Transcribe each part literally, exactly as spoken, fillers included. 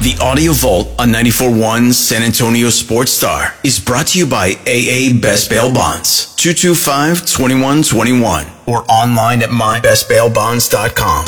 The Audio Vault on ninety-four point one San Antonio Sports Star is brought to you by A A Best Bail Bonds, two two five, two one two one, or online at my best bail bonds dot com.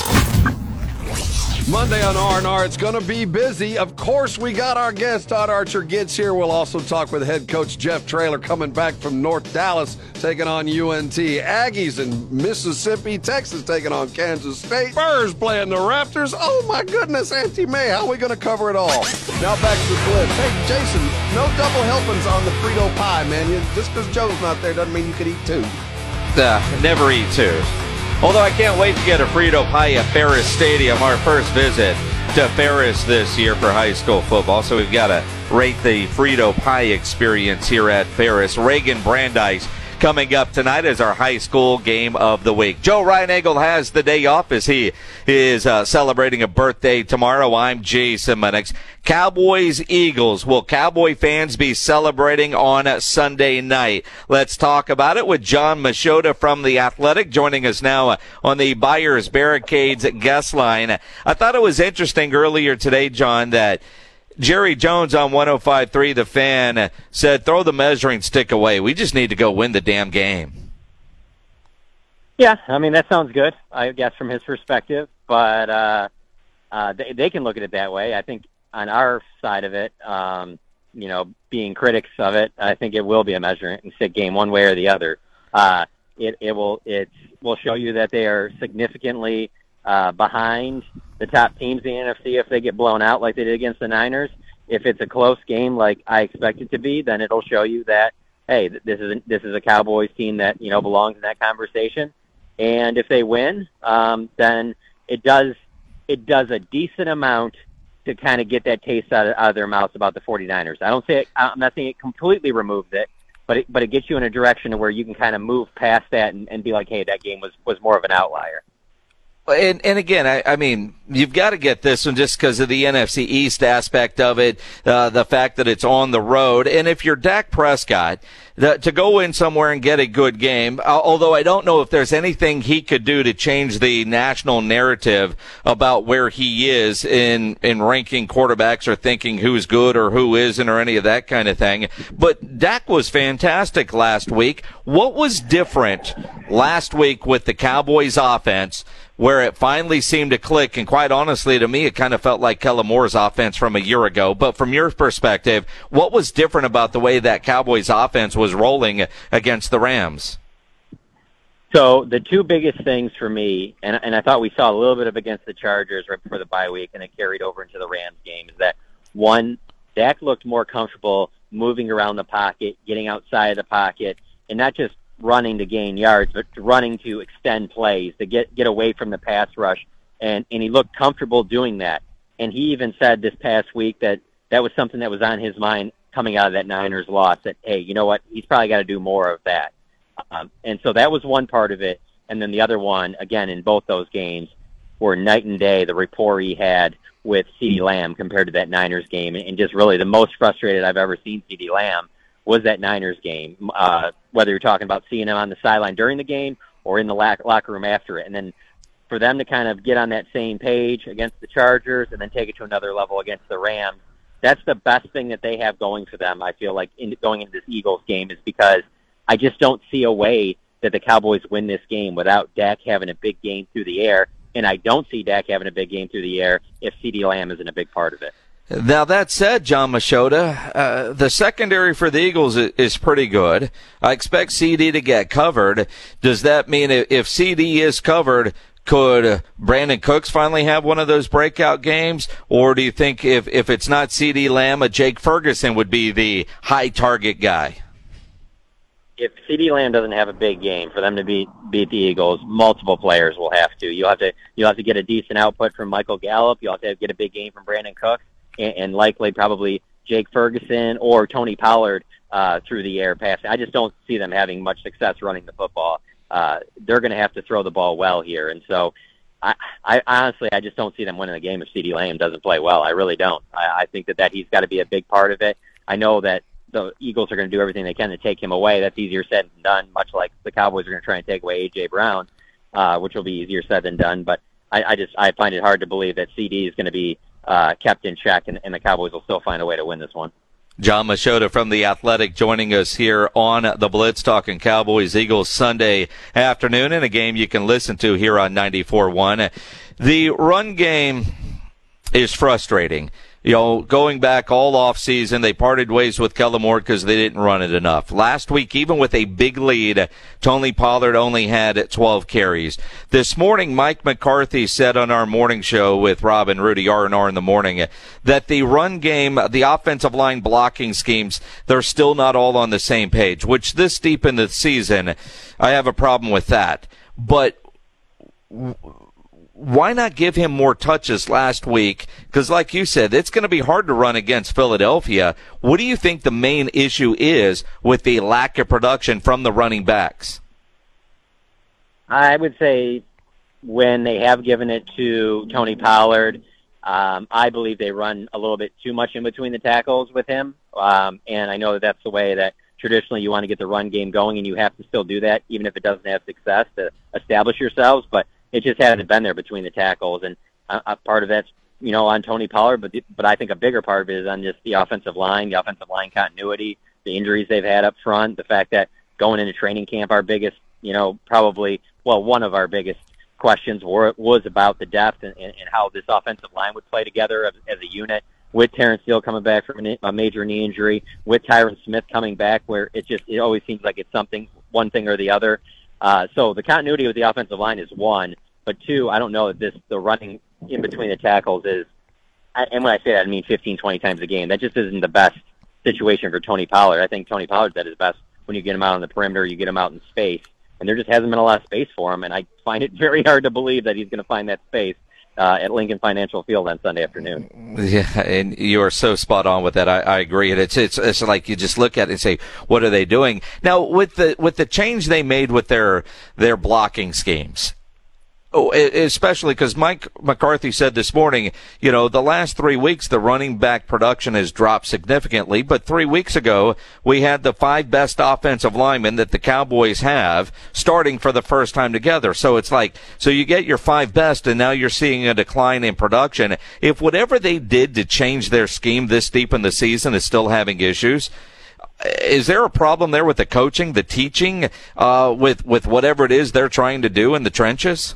Monday on R and R, it's going to be busy. Of course, we got our guest, Todd Archer, gets here. We'll also talk with head coach Jeff Traylor, coming back from North Dallas, taking on U N T. Aggies in Mississippi, Texas taking on Kansas State. Spurs playing the Raptors. Oh, my goodness, Auntie May, how are we going to cover it all? Now back to the clip. Hey, Jason, no double helpings on the Frito pie, man. You, just because Joe's not there doesn't mean you could eat two. Nah, never eat two. Although I can't wait to get a Frito pie at Ferris Stadium, our first visit to Ferris this year for high school football. So we've got to rate the Frito pie experience here at Ferris. Reagan Brandeis coming up tonight as our high school game of the week. Joe Ryan Engel has the day off as he is uh, celebrating a birthday tomorrow. I'm Jason Monix. Cowboys, Eagles. Will Cowboy fans be celebrating on Sunday night? Let's talk about it with Jon Machota from The Athletic, joining us now on the Byers Barricades guest line. I thought it was interesting earlier today, John, that Jerry Jones on one oh five point three, The Fan, said, throw the measuring stick away. We just need to go win the damn game. Yeah, I mean, that sounds good, I guess, from his perspective. But uh, uh, they, they can look at it that way. I think on our side of it, um, you know, being critics of it, I think it will be a measuring stick game one way or the other. Uh, it, it will it will show you that they are significantly uh, behind the top teams in the N F C if they get blown out like they did against the Niners. If it's a close game like I expect it to be, then it'll show you that, hey, this is a, this is a Cowboys team that, you know, belongs in that conversation. And if they win, um, then it does it does a decent amount to kind of get that taste out of, out of their mouths about the 49ers. I don't say it, I'm not saying it completely removes it, but it, but it gets you in a direction where you can kind of move past that and, and be like, hey, that game was, was more of an outlier. And, and again, I, I mean, you've got to get this one just because of the N F C East aspect of it, uh, the fact that it's on the road. And if you're Dak Prescott, the, to go in somewhere and get a good game, uh, although I don't know if there's anything he could do to change the national narrative about where he is in, in ranking quarterbacks or thinking who's good or who isn't or any of that kind of thing. But Dak was fantastic last week. What was different last week with the Cowboys offense where it finally seemed to click? And quite honestly, to me, it kind of felt like Kellen Moore's offense from a year ago. But from your perspective, what was different about the way that Cowboys offense was rolling against the Rams? So the two biggest things for me, and, and I thought we saw a little bit of against the Chargers right before the bye week, and it carried over into the Rams game, is that, one, Dak looked more comfortable moving around the pocket, getting outside of the pocket, and not just running to gain yards, but running to extend plays, to get, get away from the pass rush. And, and he looked comfortable doing that. And he even said this past week that that was something that was on his mind coming out of that Niners loss, that, hey, you know what, he's probably got to do more of that. Um, and so that was one part of it. And then the other one, again, in both those games, were night and day, the rapport he had with CeeDee Lamb compared to that Niners game. And just really the most frustrated I've ever seen CeeDee Lamb was that Niners game, uh, whether you're talking about seeing him on the sideline during the game or in the locker room after it. And then for them to kind of get on that same page against the Chargers and then take it to another level against the Rams, that's the best thing that they have going for them, I feel like, in, going into this Eagles game, is because I just don't see a way that the Cowboys win this game without Dak having a big game through the air. And I don't see Dak having a big game through the air if CeeDee Lamb isn't a big part of it. Now, that said, Jon Machota, uh, the secondary for the Eagles is, is pretty good. I expect CeeDee to get covered. Does that mean if, if CeeDee is covered, could Brandon Cooks finally have one of those breakout games? Or do you think if, if it's not CeeDee Lamb, a Jake Ferguson would be the high target guy? If CeeDee Lamb doesn't have a big game, for them to beat, beat the Eagles, multiple players will have to. You'll have to, you'll have to get a decent output from Michael Gallup. You'll have to get a big game from Brandon Cooks. And likely probably Jake Ferguson or Tony Pollard uh, through the air passing. I just don't see them having much success running the football. Uh, they're going to have to throw the ball well here. And so, I, I honestly, I just don't see them winning the game if CeeDee Lamb doesn't play well. I really don't. I, I think that, that he's got to be a big part of it. I know that the Eagles are going to do everything they can to take him away. That's easier said than done, much like the Cowboys are going to try and take away A J. Brown, uh, which will be easier said than done. But I, I just I find it hard to believe that CeeDee is going to be uh, kept in check, and, and the Cowboys will still find a way to win this one. Jon Machota from The Athletic joining us here on The Blitz, talking Cowboys-Eagles Sunday afternoon in a game you can listen to here on ninety-four point one. The run game is frustrating. You know, going back all offseason, they parted ways with Kellen Moore because they didn't run it enough. Last week, even with a big lead, Tony Pollard only had twelve carries. This morning, Mike McCarthy said on our morning show with Rob and Rudy, R and R in the morning, that the run game, the offensive line blocking schemes, they're still not all on the same page, which this deep in the season, I have a problem with that. But w- Why not give him more touches last week? Because like you said, it's going to be hard to run against Philadelphia. What do you think the main issue is with the lack of production from the running backs? I would say when they have given it to Tony Pollard, um, I believe they run a little bit too much in between the tackles with him. Um, and I know that that's the way that traditionally you want to get the run game going, and you have to still do that, even if it doesn't have success, to establish yourselves. But it just hasn't been there between the tackles, and a part of that's, you know, on Tony Pollard, but but I think a bigger part of it is on just the offensive line, the offensive line continuity, the injuries they've had up front, the fact that going into training camp, our biggest, you know, probably, well, one of our biggest questions were, was about the depth and, and, and how this offensive line would play together as, as a unit, with Terrence Steele coming back from a major knee injury, with Tyron Smith coming back, where it just, it always seems like it's something, one thing or the other. Uh, so the continuity with the offensive line is one, but two, I don't know that this, the running in between the tackles is, and when I say that, I mean fifteen, twenty times a game. That just isn't the best situation for Tony Pollard. I think Tony Pollard's at his best when you get him out on the perimeter, you get him out in space, and there just hasn't been a lot of space for him, and I find it very hard to believe that he's going to find that space Uh, at Lincoln Financial Field on Sunday afternoon. Yeah, and you are so spot on with that. I, I agree. And it's, it's it's like you just look at it and say, what are they doing? Now, with the with the change they made with their their blocking schemes, oh, especially because Mike McCarthy said this morning, you know, the last three weeks the running back production has dropped significantly, but three weeks ago we had the five best offensive linemen that the Cowboys have starting for the first time together. So it's like, so you get your five best and now you're seeing a decline in production. If whatever they did to change their scheme this deep in the season is still having issues, is there a problem there with the coaching, the teaching, uh, with, with whatever it is they're trying to do in the trenches?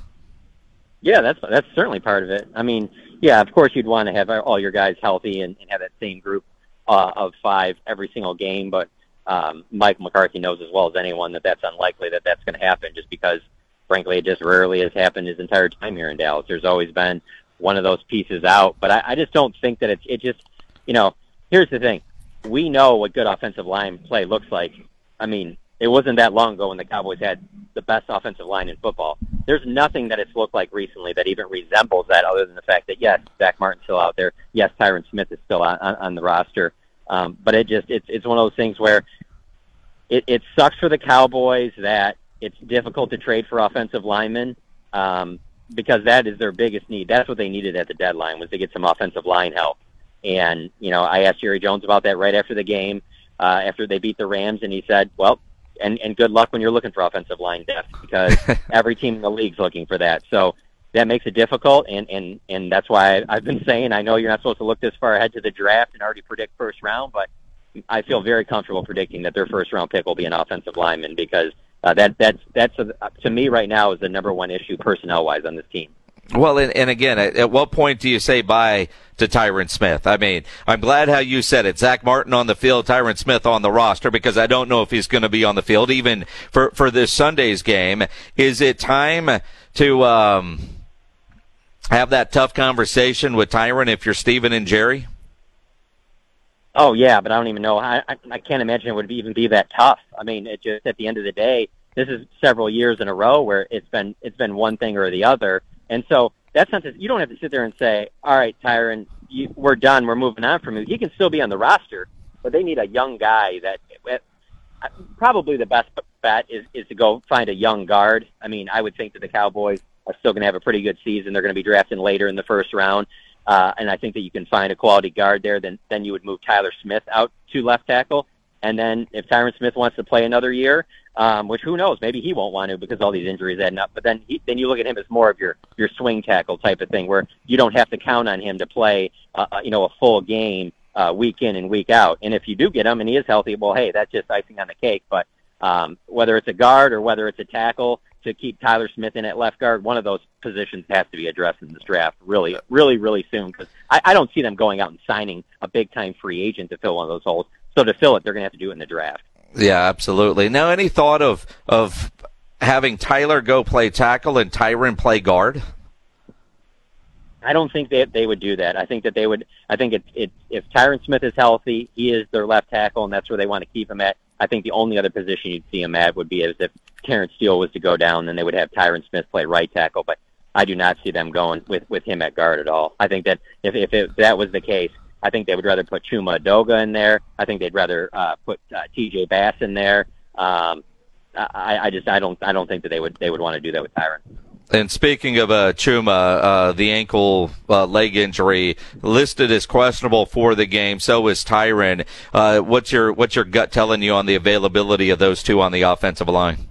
Yeah, that's that's certainly part of it. I mean, yeah, of course you'd want to have all your guys healthy and, and have that same group uh, of five every single game, but um, Mike McCarthy knows as well as anyone that that's unlikely that that's going to happen, just because, frankly, it just rarely has happened his entire time here in Dallas. There's always been one of those pieces out, but I, I just don't think that it's it just, you know, here's the thing. We know what good offensive line play looks like. I mean, it wasn't that long ago when the Cowboys had the best offensive line in football. There's nothing that it's looked like recently that even resembles that, other than the fact that, yes, Zach Martin's still out there. Yes, Tyron Smith is still on, on, on the roster. Um, but it just it's it's one of those things where it, it sucks for the Cowboys that it's difficult to trade for offensive linemen um, because that is their biggest need. That's what they needed at the deadline, was to get some offensive line help. And, you know, I asked Jerry Jones about that right after the game, uh, after they beat the Rams, and he said, well, And, and good luck when you're looking for offensive line depth, because every team in the league's looking for that. So that makes it difficult, and, and, and that's why I've been saying, I know you're not supposed to look this far ahead to the draft and already predict first round, but I feel very comfortable predicting that their first round pick will be an offensive lineman, because uh, that that's that's a, to me right now is the number one issue personnel wise on this team. Well, and, and again, at, at what point do you say bye to Tyron Smith? I mean, I'm glad how you said it. Zach Martin on the field, Tyron Smith on the roster, because I don't know if he's going to be on the field even for, for this Sunday's game. Is it time to um, have that tough conversation with Tyron if you're Steven and Jerry? Oh, yeah, but I don't even know. I, I, I can't imagine it would even be that tough. I mean, it just, at the end of the day, this is several years in a row where it's been it's been one thing or the other. And so that's not to, you don't have to sit there and say, all right, Tyron, you, we're done, we're moving on from you. He can still be on the roster, but they need a young guy. That probably the best bet is, is to go find a young guard. I mean, I would think that the Cowboys are still going to have a pretty good season. They're going to be drafting later in the first round, uh, and I think that you can find a quality guard there. Then then you would move Tyler Smith out to left tackle, And then if Tyron Smith wants to play another year, um, which who knows, maybe he won't want to because all these injuries adding up. But then he, then you look at him as more of your, your swing tackle type of thing where you don't have to count on him to play, uh, you know, a full game uh, week in and week out. And if you do get him and he is healthy, well, hey, that's just icing on the cake. But um, whether it's a guard or whether it's a tackle, to keep Tyler Smith in at left guard, one of those positions has to be addressed in this draft really, really, really soon because I, I don't see them going out and signing a big-time free agent to fill one of those holes. So to fill it, they're going to have to do it in the draft. Yeah, absolutely. Now, any thought of of having Tyler go play tackle and Tyron play guard? I don't think they they would do that. I think that they would. I think it, it if Tyron Smith is healthy, he is their left tackle, and that's where they want to keep him at. I think the only other position you'd see him at would be as if Terrence Steele was to go down, then they would have Tyron Smith play right tackle. But I do not see them going with, with him at guard at all. I think that if if, it, if that was the case, I think they would rather put Chuma Edoga in there. I think they'd rather uh, put uh, T J Bass in there. Um, I, I just I don't I don't think that they would they would want to do that with Tyron. And speaking of uh, Chuma, uh, the ankle uh, leg injury listed as questionable for the game. So is Tyron. Uh, what's your what's your gut telling you on the availability of those two on the offensive line?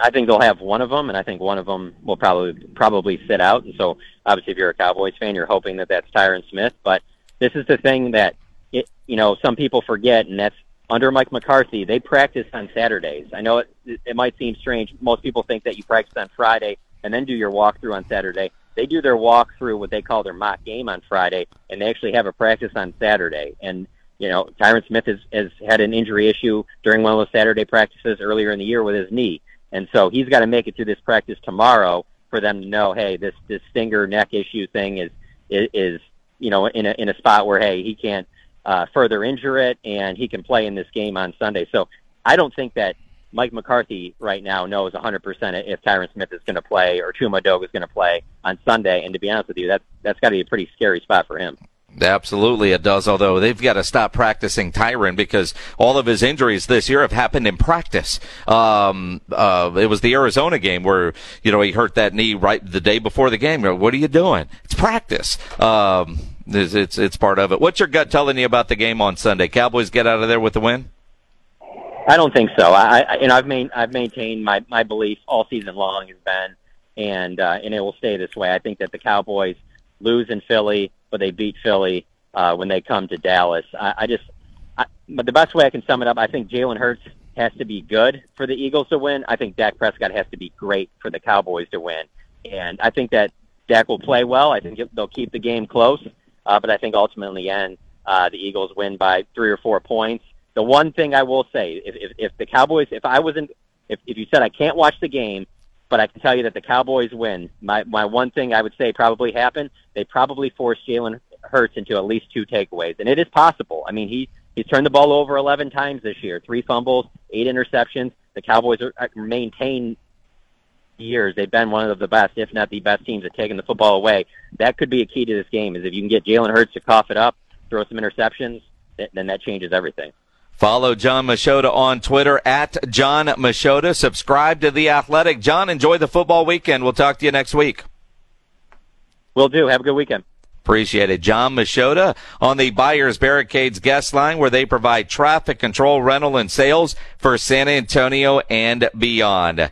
I think they'll have one of them, and I think one of them will probably probably sit out. And so, obviously, if you're a Cowboys fan, you're hoping that that's Tyron Smith. But this is the thing that it, you know some people forget, and that's under Mike McCarthy. They practice on Saturdays. I know it it might seem strange. Most people think that you practice on Friday and then do your walkthrough on Saturday. They do their walkthrough, what they call their mock game, on Friday, and they actually have a practice on Saturday. And you know, Tyron Smith has, has had an injury issue during one of those Saturday practices earlier in the year with his knee. And so he's got to make it through this practice tomorrow for them to know, hey, this, this finger neck issue thing is, is, is, you know, in a, in a spot where, hey, he can't uh, further injure it and he can play in this game on Sunday. So I don't think that Mike McCarthy right now knows one hundred percent if Tyron Smith is going to play or Chuma Edoga is going to play on Sunday. And to be honest with you, that's, that's got to be a pretty scary spot for him. Absolutely it does, although they've got to stop practicing Tyron because all of his injuries this year have happened in practice. Um, uh, it was the Arizona game where, you know, he hurt that knee right the day before the game. What are you doing? It's practice. Um, it's, it's, it's part of it. What's your gut telling you about the game on Sunday? Cowboys get out of there with the win? I don't think so. I, I and I've main, I've maintained my, my belief all season long has been, and, uh, and it will stay this way. I think that the Cowboys lose in Philly, but they beat Philly uh, when they come to Dallas. I, I just, I, but the best way I can sum it up, I think Jalen Hurts has to be good for the Eagles to win. I think Dak Prescott has to be great for the Cowboys to win. And I think that Dak will play well. I think they'll keep the game close. Uh, but I think ultimately, end uh, the Eagles win by three or four points. The one thing I will say, if, if, if the Cowboys, if I wasn't, if, if you said I can't watch the game, but I can tell you that the Cowboys win. My my one thing I would say probably happened, they probably forced Jalen Hurts into at least two takeaways. And it is possible. I mean, he, he's turned the ball over eleven times this year, three fumbles, eight interceptions. The Cowboys are, are maintain years. They've been one of the best, if not the best teams at taking the football away. That could be a key to this game, is if you can get Jalen Hurts to cough it up, throw some interceptions, th- then that changes everything. Follow Jon Machota on Twitter, at Jon Machota. Subscribe to The Athletic. Jon, enjoy the football weekend. We'll talk to you next week. Will do. Have a good weekend. Appreciate it. Jon Machota on the Byers Barricades guest line, where they provide traffic control, rental, and sales for San Antonio and beyond.